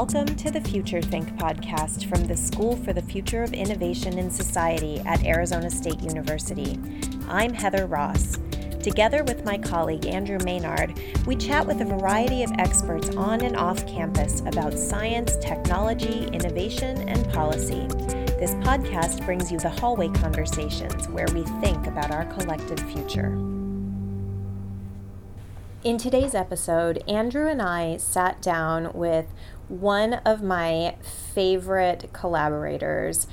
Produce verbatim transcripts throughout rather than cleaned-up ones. Welcome to the Future Think podcast from the School for the Future of Innovation and Society at Arizona State University. I'm Heather Ross. Together with my colleague Andrew Maynard, we chat with a variety of experts on and off campus about science, technology, innovation, and policy. This podcast brings you the hallway conversations where we think about our collective future. In today's episode, Andrew and I sat down with one of my favorite collaborators,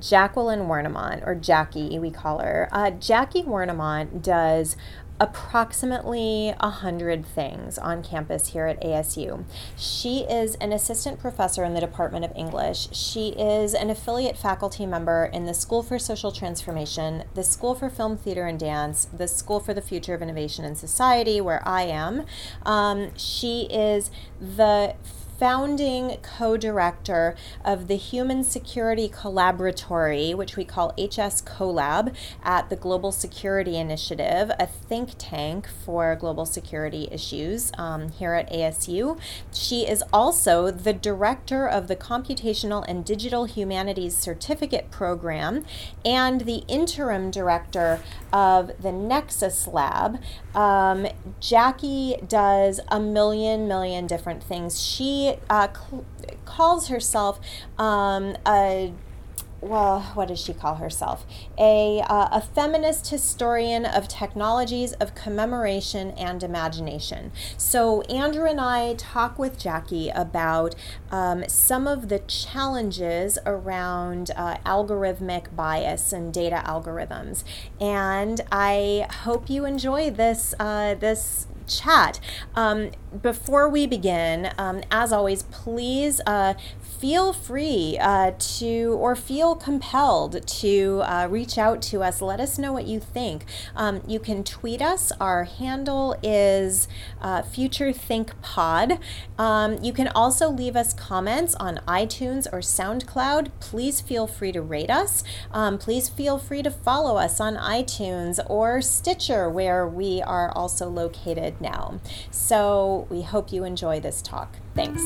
Jacqueline Wernimont, or Jackie, we call her. Uh, Jackie Wernimont does approximately one hundred things on campus here at A S U. She is an assistant professor in the Department of English. She is an affiliate faculty member in the School for Social Transformation, the School for Film, Theater, and Dance, the School for the Future of Innovation and Society, where I am. Um, she is the founding co-director of the Human Security Collaboratory, which we call H S CoLab, at the Global Security Initiative, a think tank for global security issues um, here at A S U. She is also the director of the Computational and Digital Humanities Certificate Program and the interim director of the Nexus Lab. Um, Jackie does a million, million different things. She Uh, cl- calls herself um, a, well, what does she call herself? A, uh, a feminist historian of technologies of commemoration and imagination. So Andrew and I talk with Jackie about um, some of the challenges around uh, algorithmic bias and data algorithms. And I hope you enjoy this, uh, this chat. Um, before we begin, um, as always, please uh, feel free uh, to, or feel compelled to uh, reach out to us. Let us know what you think. Um, you can tweet us. Our handle is uh, FutureThinkPod. Um, you can also leave us comments on iTunes or SoundCloud. Please feel free to rate us. Um, please feel free to follow us on iTunes or Stitcher, where we are also located now. So we hope you enjoy this talk. Thanks.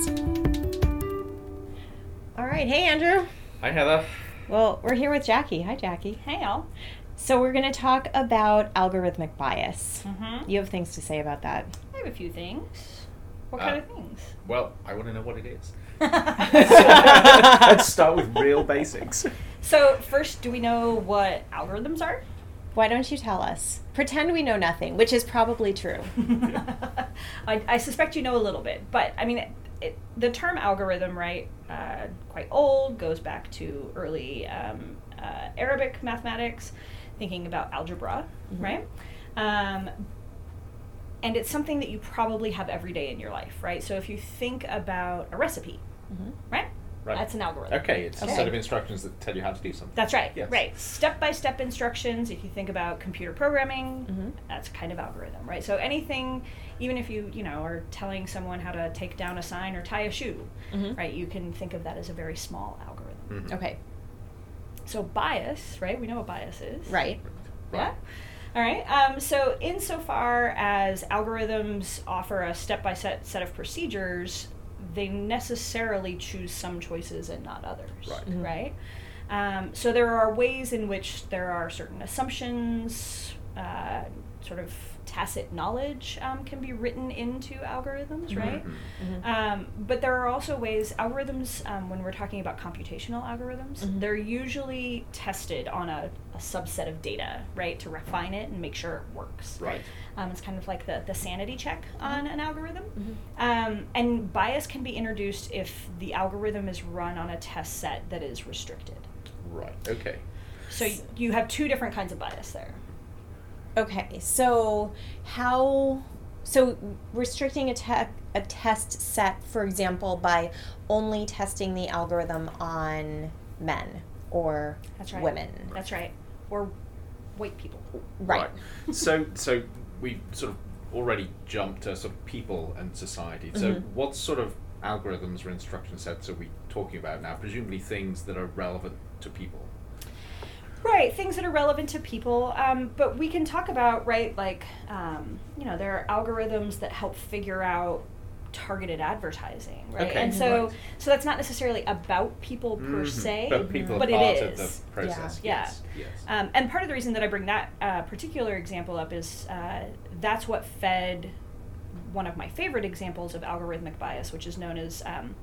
All right. Hey, Andrew. Hi, Heather. Well, we're here with Jackie. Hi, Jackie. Hey, y'all. So we're going to talk about algorithmic bias. Mm-hmm. You have things to say about that. I have a few things. What uh, kind of things? Well, I want to know what it is. Let's start with real basics. So first, do we know what algorithms are? Why don't you tell us? Pretend we know nothing, which is probably true. Yeah. I, I suspect you know a little bit, but I mean, it, it, the term algorithm, right, uh, quite old, goes back to early um, uh, Arabic mathematics, thinking about algebra, mm-hmm. right? Um, and it's something that you probably have every day in your life, right? So if you think about a recipe, mm-hmm. right? Right. That's an algorithm. Okay, it's okay. A set of instructions that tell you how to do something. That's right, yes. Right. Step-by-step instructions, if you think about computer programming, mm-hmm. that's kind of algorithm, right? So anything, even if you, you know, are telling someone how to take down a sign or tie a shoe, mm-hmm. right, you can think of that as a very small algorithm. Mm-hmm. Okay. So bias, right? We know what bias is. Right. Right. Yeah? All right, um, so insofar as algorithms offer a step-by-step set of procedures, they necessarily choose some choices and not others, right? Mm-hmm. Right? Um, so there are ways in which there are certain assumptions, uh, sort of tacit knowledge um, can be written into algorithms, right? Mm-hmm. Mm-hmm. Um, but there are also ways, algorithms, um, when we're talking about computational algorithms, mm-hmm. they're usually tested on a, a subset of data, right, to refine it and make sure it works. Right. Um, it's kind of like the, the sanity check on an algorithm. Mm-hmm. Um, and bias can be introduced if the algorithm is run on a test set that is restricted. Right, okay. So you have two different kinds of bias there. Okay, so how, so restricting a, te- a test set, for example, by only testing the algorithm on men or That's right. women. That's right. Or white people. Right. right. So so we've sort of already jumped to sort of people and society. So mm-hmm. what sort of algorithms or instruction sets are we talking about now? Presumably things that are relevant to people. Right, things that are relevant to people, um, but we can talk about, right, like, um, you know, there are algorithms that help figure out targeted advertising, right? Okay. And so, so that's not necessarily about people per mm-hmm. se, but, people but it is. Of the process. Yeah. Yes. Yeah. Yes. Um, and part of the reason that I bring that uh, particular example up is uh, that's what fed one of my favorite examples of algorithmic bias, which is known as um,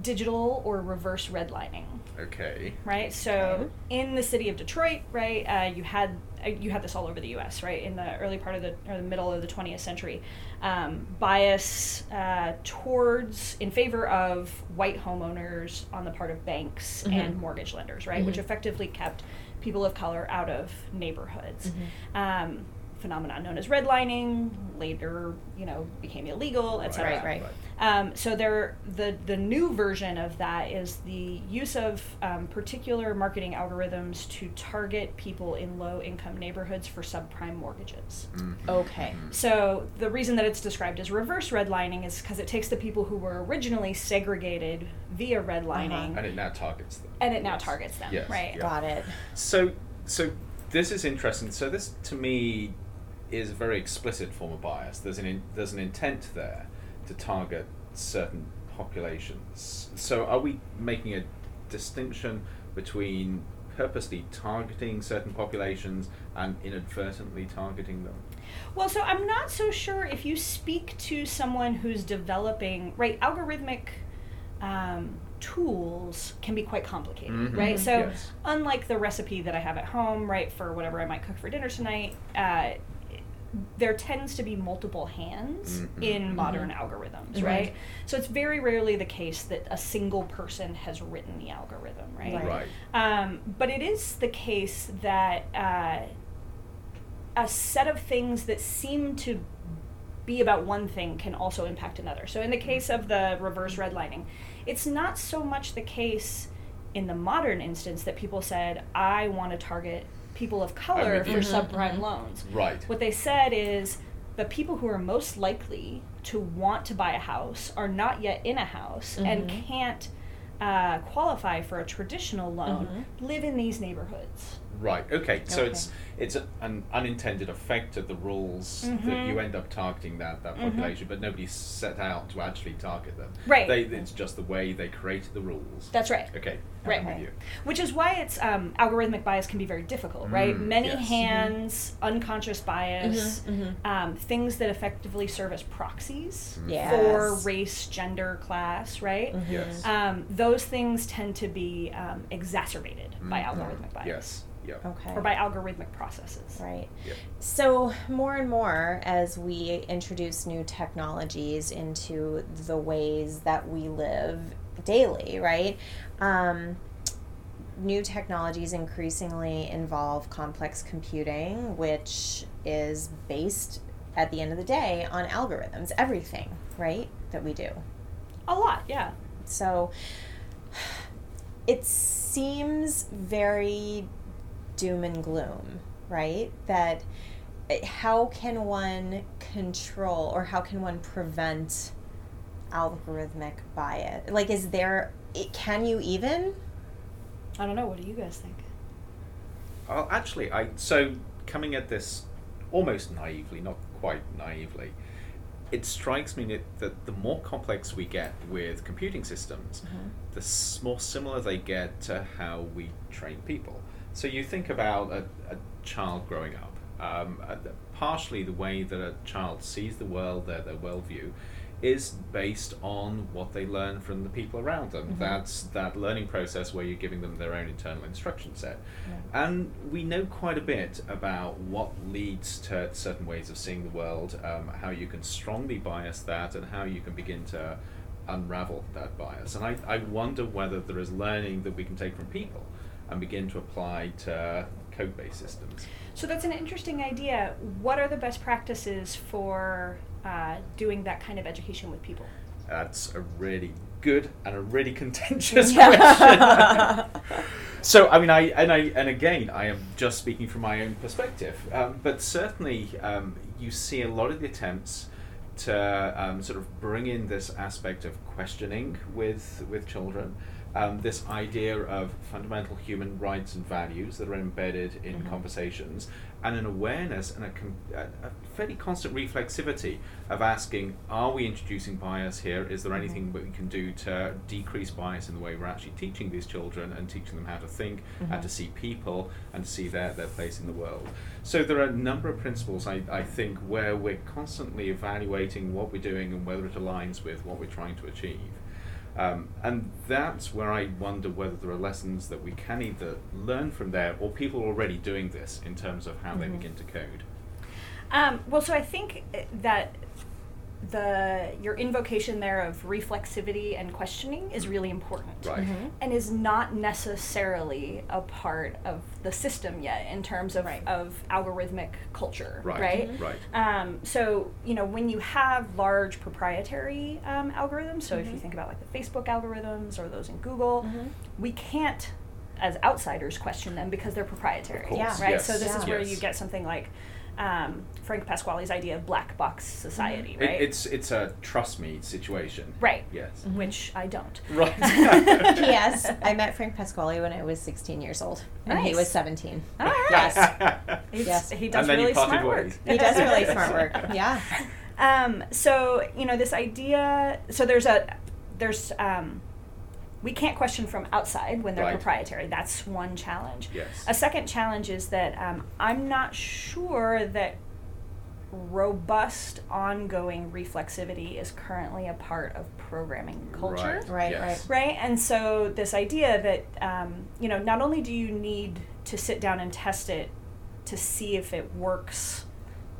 digital or reverse redlining. Okay. Right. So in the city of Detroit, right, uh, you had uh, you had this all over the U S, right, in the early part of the or the middle of the twentieth century, um, bias uh, towards in favor of white homeowners on the part of banks mm-hmm. and mortgage lenders, right, mm-hmm. which effectively kept people of color out of neighborhoods. Mm-hmm. Um, phenomenon known as redlining later, you know, became illegal, et cetera. Right, right. right. Um, so there, the the new version of that is the use of um, particular marketing algorithms to target people in low-income neighborhoods for subprime mortgages. Mm-hmm. Okay. Mm-hmm. So the reason that it's described as reverse redlining is because it takes the people who were originally segregated via redlining, uh-huh. and it now targets them. And it now yes. targets them. Yes. Right. Yeah. Got it. So, so this is interesting. So this to me is a very explicit form of bias. There's an in, there's an intent there to target certain populations. So are we making a distinction between purposely targeting certain populations and inadvertently targeting them? Well, so I'm not so sure if you speak to someone who's developing, right, algorithmic um, tools can be quite complicated, mm-hmm. right? So yes. unlike the recipe that I have at home, right, for whatever I might cook for dinner tonight, uh, there tends to be multiple hands mm-hmm. in modern mm-hmm. algorithms, right? right? So it's very rarely the case that a single person has written the algorithm, right? Right. right. Um, but it is the case that uh, a set of things that seem to be about one thing can also impact another. So in the case of the reverse redlining, it's not so much the case in the modern instance that people said, I want to target people of color I mean, for mm-hmm, subprime mm-hmm. loans. Right. What they said is the people who are most likely to want to buy a house are not yet in a house mm-hmm. and can't uh, qualify for a traditional loan, mm-hmm. live in these neighborhoods. Right. Okay. okay. So it's it's a, an unintended effect of the rules mm-hmm. that you end up targeting that, that mm-hmm. population, but nobody set out to actually target them. Right. They, it's just the way they created the rules. That's right. Okay. Right. I'm with you. Which is why it's um, algorithmic bias can be very difficult, right? Mm, Many yes. hands, mm-hmm. unconscious bias, mm-hmm, mm-hmm. Um, things that effectively serve as proxies mm-hmm. yes. for race, gender, class, right? Mm-hmm. Yes. Um, those things tend to be um, exacerbated mm-hmm. by algorithmic bias. Yes. Yep. Okay. Or by algorithmic processes. Right. Yep. So more and more as we introduce new technologies into the ways that we live daily, right, um, new technologies increasingly involve complex computing, which is based, at the end of the day, on algorithms. Everything, right, that we do. A lot, yeah. So it seems very doom and gloom, right? That how can one control or how can one prevent algorithmic bias? Like, is there, it, can you even? I don't know. What do you guys think? Well, actually, I so coming at this almost naively, not quite naively, it strikes me that the more complex we get with computing systems, mm-hmm. the more similar they get to how we train people. So you think about a, a child growing up, um, uh, partially the way that a child sees the world, their, their worldview, is based on what they learn from the people around them. Mm-hmm. That's that learning process where you're giving them their own internal instruction set. Yeah. And we know quite a bit about what leads to certain ways of seeing the world, um, how you can strongly bias that, and how you can begin to unravel that bias. And I, I wonder whether there is learning that we can take from people and begin to apply to code-based systems. So that's an interesting idea. What are the best practices for uh, doing that kind of education with people? That's a really good and a really contentious yeah. question. So, I mean, I and I and again, I am just speaking from my own perspective, um, but certainly um, you see a lot of the attempts to um, sort of bring in this aspect of questioning with with children. um, this idea of fundamental human rights and values that are embedded in mm-hmm. conversations, and an awareness and a, com- a fairly constant reflexivity of asking, are we introducing bias here? Is there anything that we can do to decrease bias in the way we're actually teaching these children and teaching them how to think mm-hmm. and to see people and to see their, their place in the world? So there are a number of principles, I, I think, where we're constantly evaluating what we're doing and whether it aligns with what we're trying to achieve. Um, and that's where I wonder whether there are lessons that we can either learn from there or people already doing this in terms of how mm-hmm. they begin to code. Um, well, so I think that the your invocation there of reflexivity and questioning is really important, right. mm-hmm. and is not necessarily a part of the system yet in terms of, right. of algorithmic culture, right? Right. Mm-hmm. right. Um, so you know when you have large proprietary um, algorithms, so mm-hmm. if you think about like the Facebook algorithms or those in Google, mm-hmm. we can't as outsiders question them because they're proprietary, yeah. right? Yes. So this yeah. is where yes. you get something like. Um, Frank Pasquale's idea of black box society, mm-hmm. right? It, it's it's a trust me situation. Right. Yes. Mm-hmm. Which I don't. Right. P S. I met Frank Pasquale when I was sixteen years old, nice. And he was seventeen. All right. Yes. yes. He does and really smart work. He does really smart work. Yeah. Um, so you know this idea. So there's a there's um, we can't question from outside when they're right. proprietary. That's one challenge. Yes. A second challenge is that um, I'm not sure that robust, ongoing reflexivity is currently a part of programming culture. Right, right, yes. right. right? And so this idea that, um, you know, not only do you need to sit down and test it to see if it works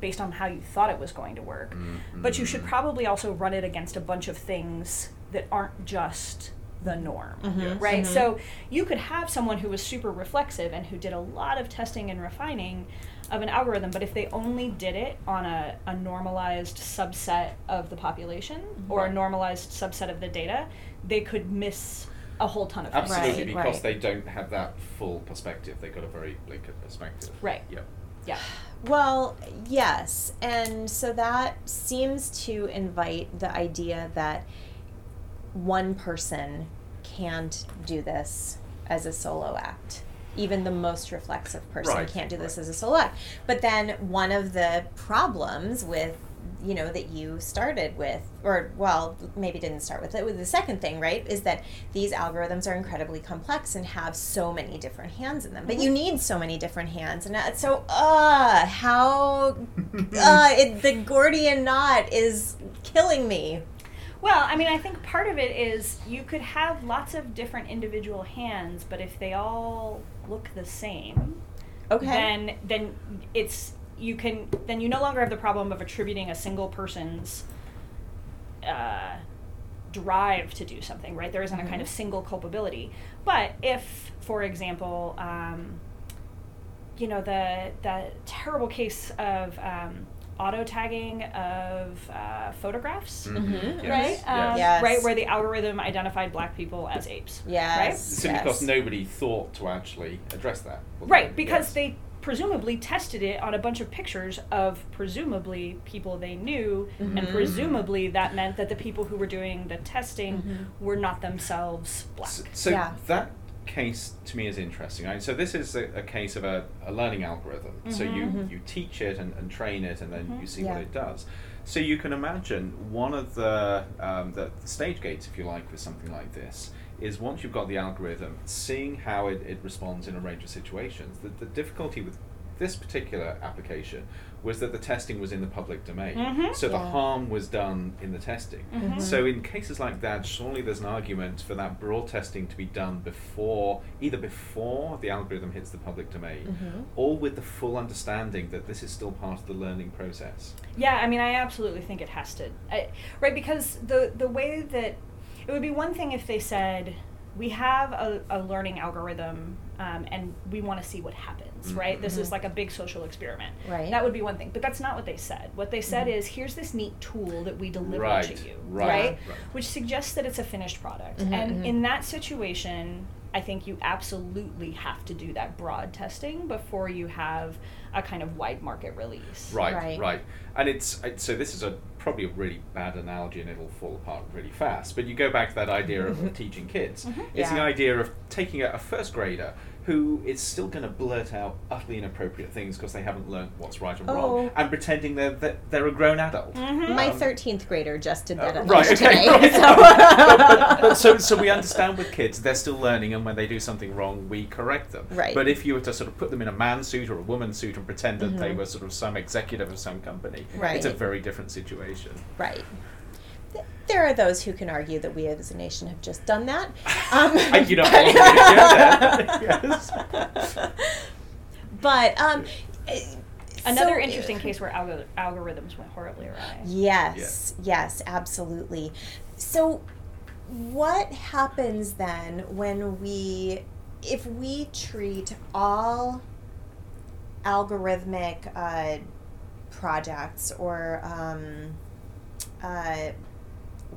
based on how you thought it was going to work, mm-hmm. but you should probably also run it against a bunch of things that aren't just the norm, mm-hmm. yes. right? Mm-hmm. So you could have someone who was super reflexive and who did a lot of testing and refining of an algorithm, but if they only did it on a, a normalized subset of the population mm-hmm. or a normalized subset of the data, they could miss a whole ton of things. Absolutely, right, because right. they don't have that full perspective. They got a very blanket perspective. Right. Yep. Yeah. Well, yes. And so that seems to invite the idea that one person can't do this as a solo act. Even the most reflexive person right, can't do this right. as a solo act. But then one of the problems with, you know, that you started with, or well, maybe didn't start with it, with the second thing, right, is that these algorithms are incredibly complex and have so many different hands in them. But you need so many different hands. And so, uh, how, uh, it, the Gordian knot is killing me. Well, I mean, I think part of it is you could have lots of different individual hands, but if they all look the same, okay. then then it's you can then you no longer have the problem of attributing a single person's uh, drive to do something, right? There isn't mm-hmm. a kind of single culpability. But if, for example, um, you know, the the terrible case of um, auto tagging of uh, photographs, mm-hmm. yes. right? Um, yes. Right, where the algorithm identified black people as apes. Yes. Right? Simply yes. because nobody thought to actually address that. Right, they? Because yes. they presumably tested it on a bunch of pictures of presumably people they knew, mm-hmm. and presumably that meant that the people who were doing the testing mm-hmm. were not themselves black. So, so yeah. that case to me is interesting. Right? So this is a, a case of a, a learning algorithm. Mm-hmm, so you, mm-hmm. you teach it and, and train it, and then mm-hmm, you see yeah. what it does. So you can imagine one of the, um, the stage gates, if you like, with something like this is once you've got the algorithm, seeing how it, it responds in a range of situations. The, the difficulty with this particular application was that the testing was in the public domain. Mm-hmm. So yeah. the harm was done in the testing. Mm-hmm. So in cases like that, surely there's an argument for that broad testing to be done before, either before the algorithm hits the public domain, mm-hmm. or with the full understanding that this is still part of the learning process. Yeah, I mean, I absolutely think it has to. I, right, because the, the way that, it would be one thing if they said, we have a, a learning algorithm um, and we want to see what happens, mm-hmm. right? This mm-hmm. is like a big social experiment. Right. That would be one thing, but that's not what they said. What they said mm-hmm. is, here's this neat tool that we deliver right. to you, right. Right? right? Which suggests that it's a finished product. Mm-hmm. And mm-hmm. in that situation, I think you absolutely have to do that broad testing before you have a kind of wide market release. Right, right. right. And it's, so this is a probably a really bad analogy and it'll fall apart really fast, but you go back to that idea of, of teaching kids. Mm-hmm. It's yeah. the idea of taking a, a first grader who is still going to blurt out utterly inappropriate things because they haven't learned what's right and oh. wrong, and pretending they're, they're, they're a grown adult. Mm-hmm. Um, My thirteenth grader just did that uh, right, okay, today. Right, so. but, but, but, so, so we understand with kids, they're still learning, and when they do something wrong, we correct them. Right. But if you were to sort of put them in a man suit or a woman suit and pretend mm-hmm. that they were sort of some executive of some company, right. it's a very different situation. Right. There are those who can argue that we as a nation have just done that. Um, I do not want to share that. Yes. But um, another so, interesting case where algor- algorithms went horribly awry. Yes, yeah. yes, absolutely. So what happens then when we, if we treat all algorithmic uh, projects or um, uh,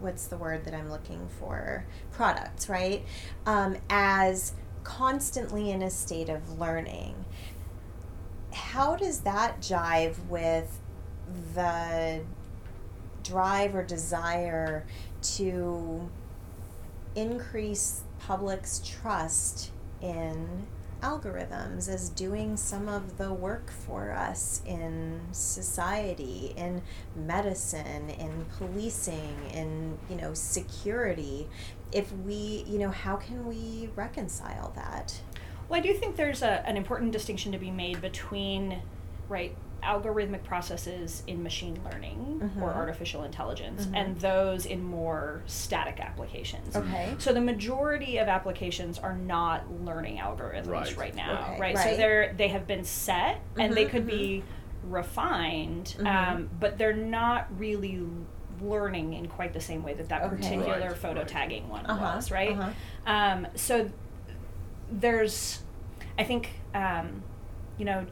what's the word that I'm looking for? Products, right? Um, as constantly in a state of learning. How does that jive with the drive or desire to increase public's trust in algorithms as doing some of the work for us in society, in medicine, in policing, in, you know, security? If we, you know, how can we reconcile that? Well, I do think there's a, an important distinction to be made between, right, algorithmic processes in machine learning mm-hmm. or artificial intelligence mm-hmm. and those in more static applications. Okay. So the majority of applications are not learning algorithms right, right now. Okay. Right? right. So they're they have been set mm-hmm. and they could mm-hmm. be refined, mm-hmm. um, but they're not really learning in quite the same way that that okay. particular right, photo right. tagging one uh-huh, was, right? Uh-huh. Um, so there's, I think, um, you know,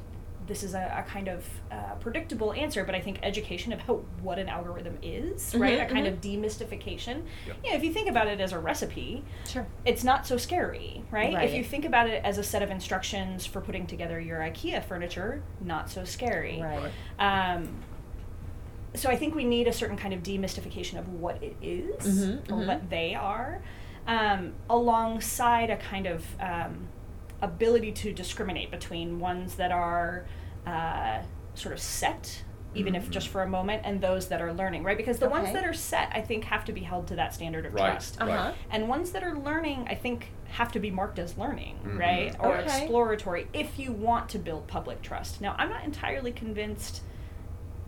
this is a, a kind of uh, predictable answer, but I think education about what an algorithm is, mm-hmm, right? A kind mm-hmm. of demystification. Yep. Yeah, if you think about it as a recipe, sure. it's not so scary, right? right? If you think about it as a set of instructions for putting together your IKEA furniture, not so scary. Right. Um, so I think we need a certain kind of demystification of what it is mm-hmm, or mm-hmm. what they are, um, alongside a kind of Um, ability to discriminate between ones that are uh, sort of set, even mm-hmm. if just for a moment, and those that are learning, right? Because the okay. ones that are set, I think, have to be held to that standard of right. trust. Uh-huh. And ones that are learning, I think, have to be marked as learning, mm-hmm. right? Or okay. exploratory, if you want to build public trust. Now, I'm not entirely convinced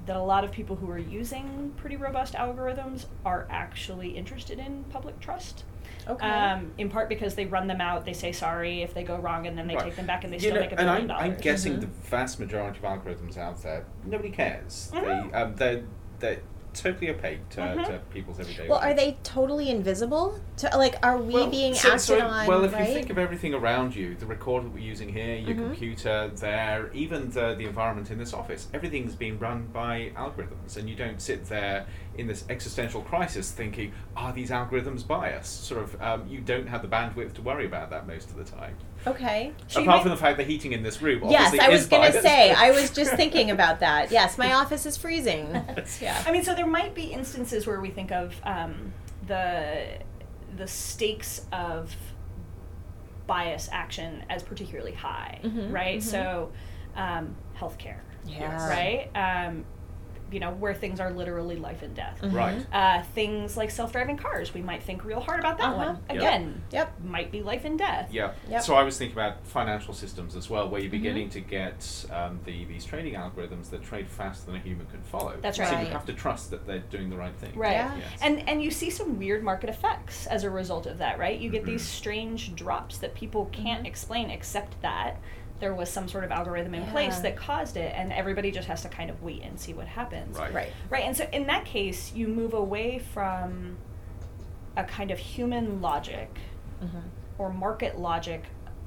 that a lot of people who are using pretty robust algorithms are actually interested in public trust. Okay. Um, in part because they run them out, they say sorry if they go wrong, and then they right. take them back and they you still know, make a billion I'm, dollars. I'm guessing mm-hmm. the vast majority of algorithms out there, nobody cares. Mm-hmm. They, um, they're, they're totally opaque to, mm-hmm. to people's everyday Well, life. Are they totally invisible? To, like, are we well, being so, acted so, on, Well, if right? you think of everything around you, the recorder we're using here, your mm-hmm. computer, there, even the, the environment in this office, everything's being run by algorithms, and you don't sit there in this existential crisis thinking, are these algorithms biased? Sort of, um, you don't have the bandwidth to worry about that most of the time. Okay. So Apart from the fact the heating in this room yes, obviously is Yes, I was going to say, I was just thinking about that. Yes, my office is freezing. Yeah. I mean, so there might be instances where we think of um, the the stakes of bias action as particularly high, mm-hmm, right? Mm-hmm. So um, healthcare, yeah. right? Um, you know, where things are literally life and death. Mm-hmm. Right. Uh, things like self-driving cars, we might think real hard about that uh-huh. one. Yep. Again, yep. might be life and death. Yeah. Yep. So I was thinking about financial systems as well, where you're beginning mm-hmm. to get um, the these trading algorithms that trade faster than a human can follow. That's right. So you have to trust that they're doing the right thing. Right. Yeah. Yes. And and you see some weird market effects as a result of that, right? You get mm-hmm. these strange drops that people can't mm-hmm. explain, except that there was some sort of algorithm in yeah. place that caused it, and everybody just has to kind of wait and see what happens. Right. Right. Right. And so in that case, you move away from a kind of human logic mm-hmm. or market logic,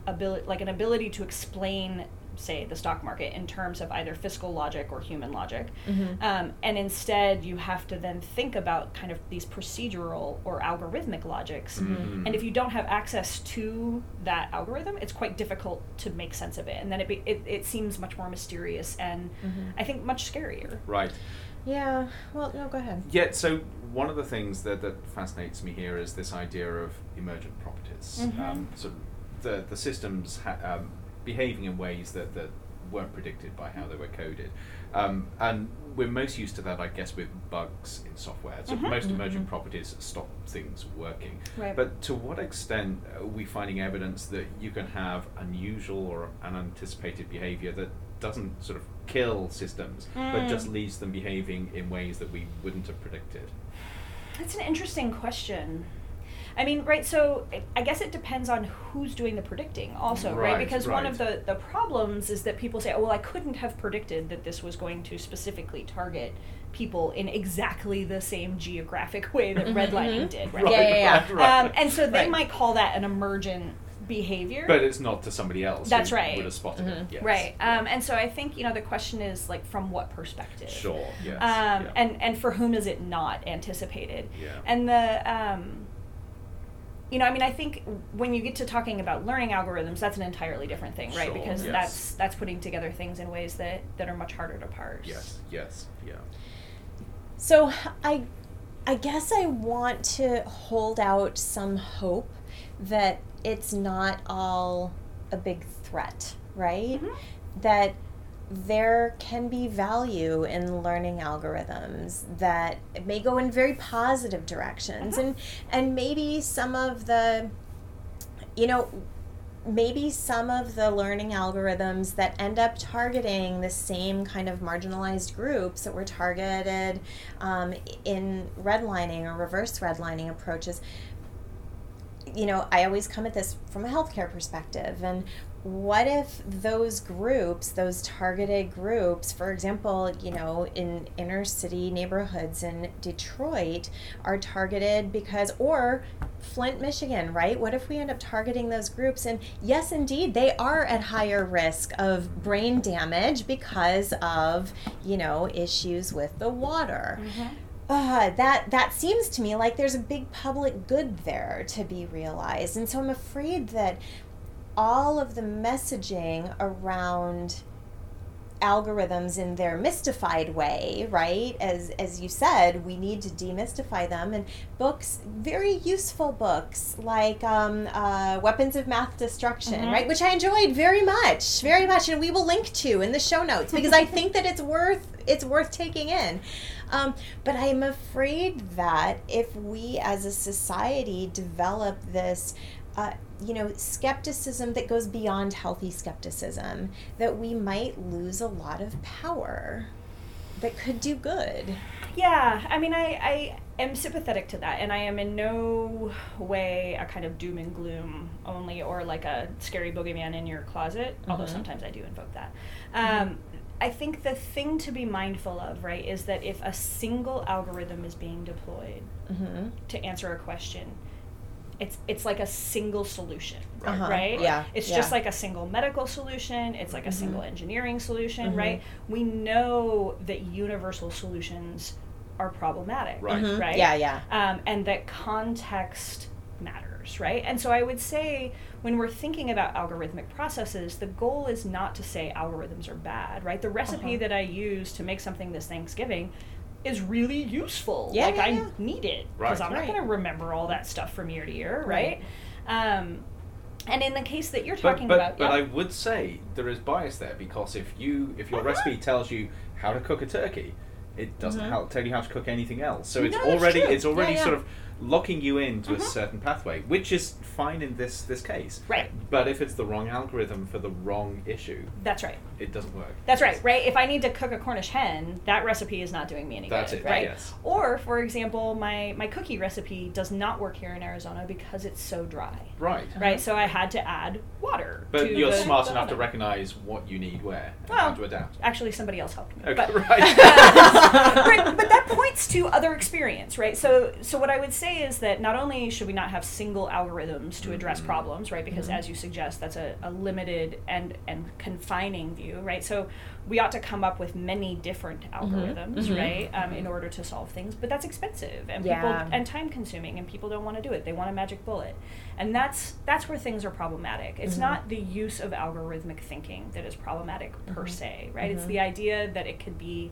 ability, like an ability to explain, say, the stock market in terms of either fiscal logic or human logic. Mm-hmm. Um, and instead, you have to then think about kind of these procedural or algorithmic logics. Mm-hmm. And if you don't have access to that algorithm, it's quite difficult to make sense of it. And then it be, it, it seems much more mysterious and mm-hmm. I think much scarier. Right. Yeah, well, no, go ahead. Yeah, so one of the things that, that fascinates me here is this idea of emergent properties. Mm-hmm. Um, so the, the systems ha- um, behaving in ways that, that weren't predicted by how they were coded. Um, and we're most used to that, I guess, with bugs in software. So mm-hmm. most emergent mm-hmm. properties stop things working. Right. But to what extent are we finding evidence that you can have unusual or unanticipated behavior that doesn't sort of kill systems, mm. but just leaves them behaving in ways that we wouldn't have predicted? That's an interesting question. I mean, right, so I guess it depends on who's doing the predicting also, right? right? Because right. one of the, the problems is that people say, oh, well, I couldn't have predicted that this was going to specifically target people in exactly the same geographic way that redlining mm-hmm. did. Right? Right, yeah, yeah, yeah. Right, right. Um, and so they right. might call that an emergent behavior. But it's not to somebody else That's who right. would have spotted mm-hmm. it. Yes. Right. Um, and so I think, you know, the question is, like, from what perspective? Sure, yes. Um, yeah. and, and for whom is it not anticipated? Yeah. And the... Um, You know, I mean, I think when you get to talking about learning algorithms, that's an entirely different thing, right? Sure, because yes. that's that's putting together things in ways that, that are much harder to parse. Yes, yes, yeah. So I, I guess I want to hold out some hope that it's not all a big threat, right? Mm-hmm. That there can be value in learning algorithms that may go in very positive directions. Mm-hmm. And and maybe some of the, you know, maybe some of the learning algorithms that end up targeting the same kind of marginalized groups that were targeted um, in redlining or reverse redlining approaches. You know, I always come at this from a healthcare perspective, and what if those groups, those targeted groups, for example, you know, in inner city neighborhoods in Detroit are targeted because, or Flint, Michigan, right? What if we end up targeting those groups? And yes, indeed, they are at higher risk of brain damage because of, you know, issues with the water. Mm-hmm. Uh, that that seems to me like there's a big public good there to be realized. And so I'm afraid that all of the messaging around algorithms in their mystified way, right? As as you said, we need to demystify them. And books, very useful books like um, uh, Weapons of Math Destruction, mm-hmm. right? Which I enjoyed very much, very much, and we will link to in the show notes because I think that it's worth it's worth taking in. Um, but I'm afraid that if we as a society develop this. Uh, you know, skepticism that goes beyond healthy skepticism, that we might lose a lot of power that could do good. Yeah, I mean, I, I am sympathetic to that, and I am in no way a kind of doom and gloom only or like a scary boogeyman in your closet, mm-hmm. although sometimes I do invoke that. Um, mm-hmm. I think the thing to be mindful of, right, is that if a single algorithm is being deployed mm-hmm. to answer a question, It's it's like a single solution, right? Uh-huh. right? Yeah. It's yeah. just like a single medical solution. It's like a mm-hmm. single engineering solution, mm-hmm. right? We know that universal solutions are problematic, right? Mm-hmm. right? Yeah, yeah. Um, and that context matters, right? And so I would say when we're thinking about algorithmic processes, the goal is not to say algorithms are bad, right? The recipe uh-huh. that I use to make something this Thanksgiving is really useful. Yeah, like yeah, I yeah. need it because right, I'm right. not going to remember all that stuff from year to year, right? right. Um, and in the case that you're talking but, but, about, but yeah. I would say there is bias there because if you if your uh-huh. recipe tells you how to cook a turkey, it doesn't mm-hmm. help, tell you how to cook anything else. So no, it's already it's already yeah, yeah. sort of locking you into mm-hmm. a certain pathway, which is fine in this this case. Right. But if it's the wrong algorithm for the wrong issue, that's right. It doesn't work. That's right, right? If I need to cook a Cornish hen, that recipe is not doing me any that's good, it, right? Yes. Or, for example, my, my cookie recipe does not work here in Arizona because it's so dry. Right. Right, mm-hmm. so I had to add water. But you're smart enough oven. to recognize what you need where and well, how to adapt. Actually, somebody else helped me. Okay, but, right. right. But that points to other experience, right? So, so what I would say is that not only should we not have single algorithms to address mm-hmm. problems, right? Because mm-hmm. as you suggest, that's a, a limited and, and confining view, right? So we ought to come up with many different algorithms, mm-hmm. right? Um, mm-hmm. in order to solve things, but that's expensive and yeah. people and time consuming, and people don't want to do it. They want a magic bullet. And that's that's where things are problematic. It's mm-hmm. not the use of algorithmic thinking that is problematic mm-hmm. per se, right? Mm-hmm. It's the idea that it could be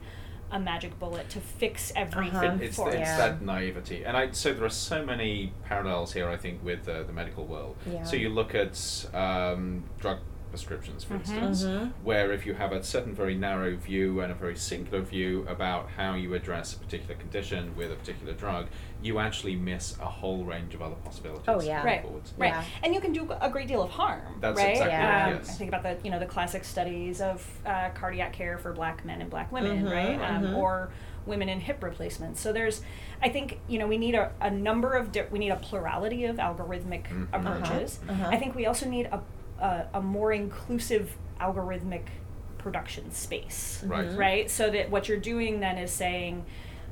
a magic bullet to fix everything uh-huh. it's, for it's yeah. that naivety. And I so there are so many parallels here, I think, with uh, the medical world. Yeah. So you look at um, drug prescriptions, for mm-hmm. instance, mm-hmm. where if you have a certain very narrow view and a very singular view about how you address a particular condition with a particular drug, you actually miss a whole range of other possibilities. Oh yeah, right, forwards. Right. Yeah. And you can do a great deal of harm. That's right? exactly yeah. right. Yes. I think about the you know the classic studies of uh, cardiac care for black men and black women, mm-hmm, right, right. Um, mm-hmm. or women in hip replacements. So there's, I think, you know, we need a, a number of di- we need a plurality of algorithmic mm-hmm. approaches. Uh-huh. Uh-huh. I think we also need a A, a more inclusive algorithmic production space, right. right? So that what you're doing then is saying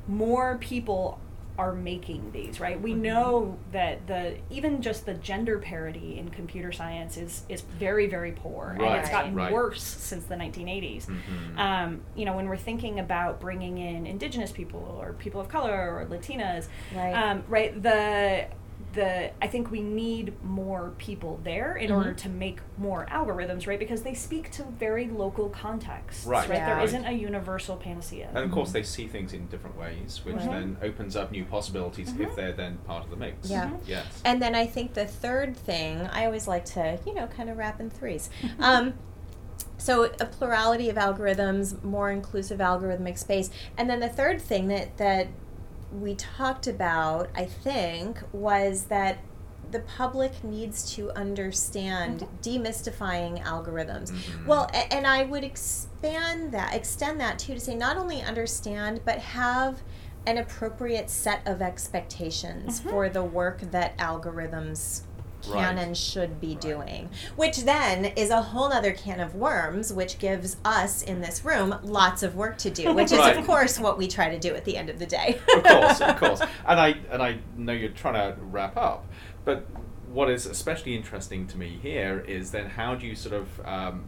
more people are making these, right? We mm-hmm. know that the even just the gender parity in computer science is is very, very poor, right. and it's gotten right. worse since the nineteen eighties. Mm-hmm. Um, you know, when we're thinking about bringing in indigenous people or people of color or Latinas, right? Um, right the The, I think we need more people there in mm-hmm. order to make more algorithms, right? Because they speak to very local contexts, right? right? Yeah. There isn't a universal panacea. And of course, mm-hmm. they see things in different ways, which mm-hmm. then opens up new possibilities mm-hmm. if they're then part of the mix. Yeah. Mm-hmm. Yes. And then I think the third thing, I always like to, you know, kind of wrap in threes. Um, So a plurality of algorithms, more inclusive algorithmic space. And then the third thing that that we talked about, I think, was that the public needs to understand mm-hmm. demystifying algorithms. Mm-hmm. Well, a- and I would expand that, extend that too, to say not only understand, but have an appropriate set of expectations mm-hmm. for the work that algorithms can right. and should be right. doing, which then is a whole other can of worms, which gives us in this room lots of work to do, which right. is of course what we try to do at the end of the day. Of course, of course. And I and I know you're trying to wrap up, but what is especially interesting to me here is then how do you sort of um,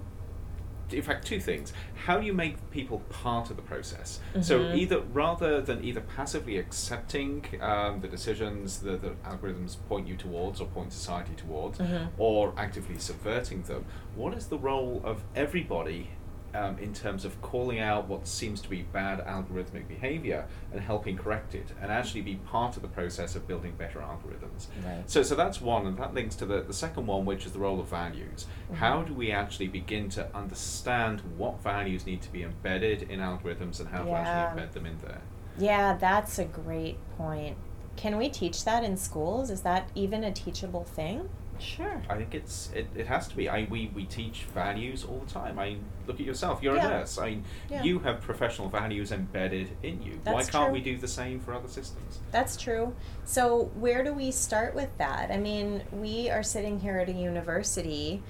in fact, two things. How do you make people part of the process? Mm-hmm. So either rather than either passively accepting um, the decisions that the algorithms point you towards or point society towards, mm-hmm. or actively subverting them, what is the role of everybody um, in terms of calling out what seems to be bad algorithmic behavior and helping correct it, and actually be part of the process of building better algorithms? Right. So, so that's one, and that links to the, the second one, which is the role of values. Mm-hmm. How do we actually begin to understand what values need to be embedded in algorithms and how yeah. to actually embed them in there? Yeah, that's a great point. Can we teach that in schools? Is that even a teachable thing? Sure. I think it's it, it has to be. I we, we teach values all the time. I look at yourself. You're yeah. a nurse. I yeah. you have professional values embedded in you. That's Why can't true. we do the same for other systems? That's true. So where do we start with that? I mean, we are sitting here at a university.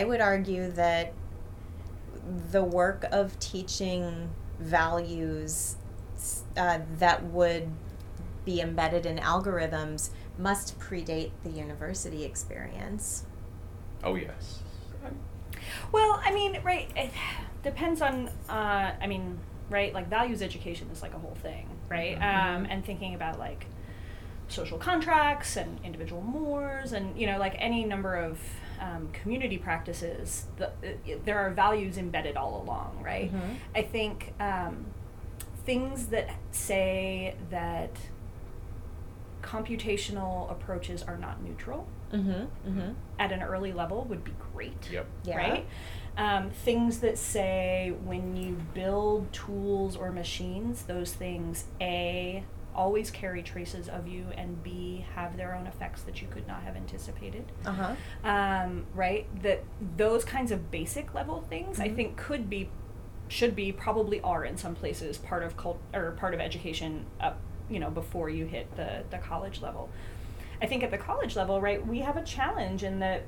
I would argue that the work of teaching values uh, that would be embedded in algorithms must predate the university experience. Oh, yes. Well, I mean, right, it depends on, uh, I mean, right, like values education is like a whole thing, right? Mm-hmm. Um, and thinking about like social contracts and individual mores and, you know, like any number of um, community practices, the, uh, there are values embedded all along, right? Mm-hmm. I think um, things that say that computational approaches are not neutral mm-hmm, mm-hmm. at an early level would be great, yep. yeah. right? Um, things that say when you build tools or machines, those things, A, always carry traces of you, and B, have their own effects that you could not have anticipated, uh-huh. um, right? That those kinds of basic level things, mm-hmm. I think could be, should be, probably are in some places part of cult- or part of education up you know, before you hit the, the college level. I think at the college level, right, we have a challenge in that,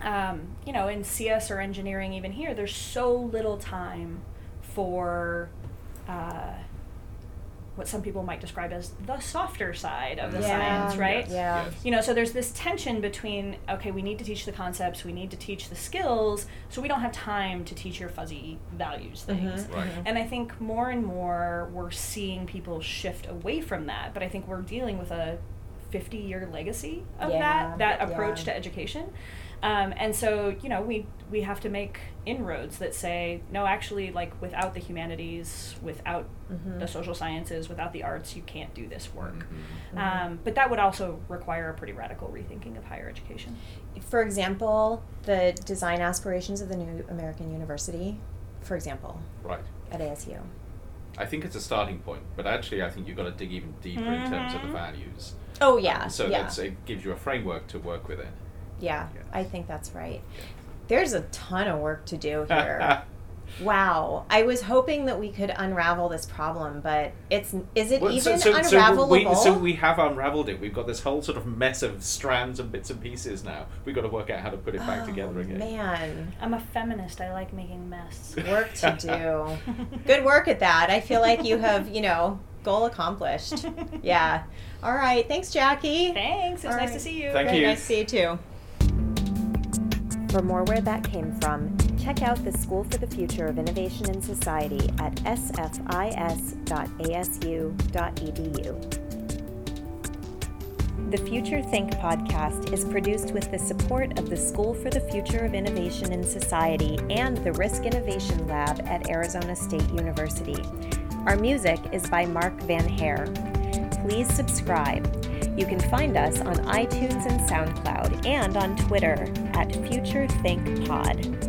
um, you know, in C S or engineering, even here, there's so little time for uh, what some people might describe as the softer side of the yeah. science, right? Yeah. Yes. You know, so there's this tension between, okay, we need to teach the concepts, we need to teach the skills, so we don't have time to teach your fuzzy values things. Mm-hmm. Right. And I think more and more we're seeing people shift away from that, but I think we're dealing with a fifty-year legacy of yeah. that, that approach yeah. to education. Um, and so, you know, we we have to make inroads that say, no, actually, like, without the humanities, without mm-hmm. the social sciences, without the arts, you can't do this work. Mm-hmm. Mm-hmm. Um, but that would also require a pretty radical rethinking of higher education. For example, the design aspirations of the new American university, for example, right at A S U. I think it's a starting point, but actually I think you've got to dig even deeper mm-hmm. in terms of the values. Oh, yeah. Um, so yeah. That's, it gives you a framework to work within. Yeah, yes. I think that's right. Yes. There's a ton of work to do here. Wow. I was hoping that we could unravel this problem, but it's is it well, even so, so, unravelable? So we, so we have unraveled it. We've got this whole sort of mess of strands and bits and pieces now. We've got to work out how to put it back oh, together again. Man. I'm a feminist. I like making mess. Work to do. Good work at that. I feel like you have, you know, goal accomplished. Yeah. All right. Thanks, Jackie. Thanks. It was All nice right. to see you. Thank Very you. Nice to see you, too. For more where that came from, check out the School for the Future of Innovation and Society at s f i s dot a s u dot e d u. The Future Think podcast is produced with the support of the School for the Future of Innovation and Society and the Risk Innovation Lab at Arizona State University. Our music is by Mark Van Hare. Please subscribe. You can find us on iTunes and SoundCloud and on Twitter at FutureThinkPod.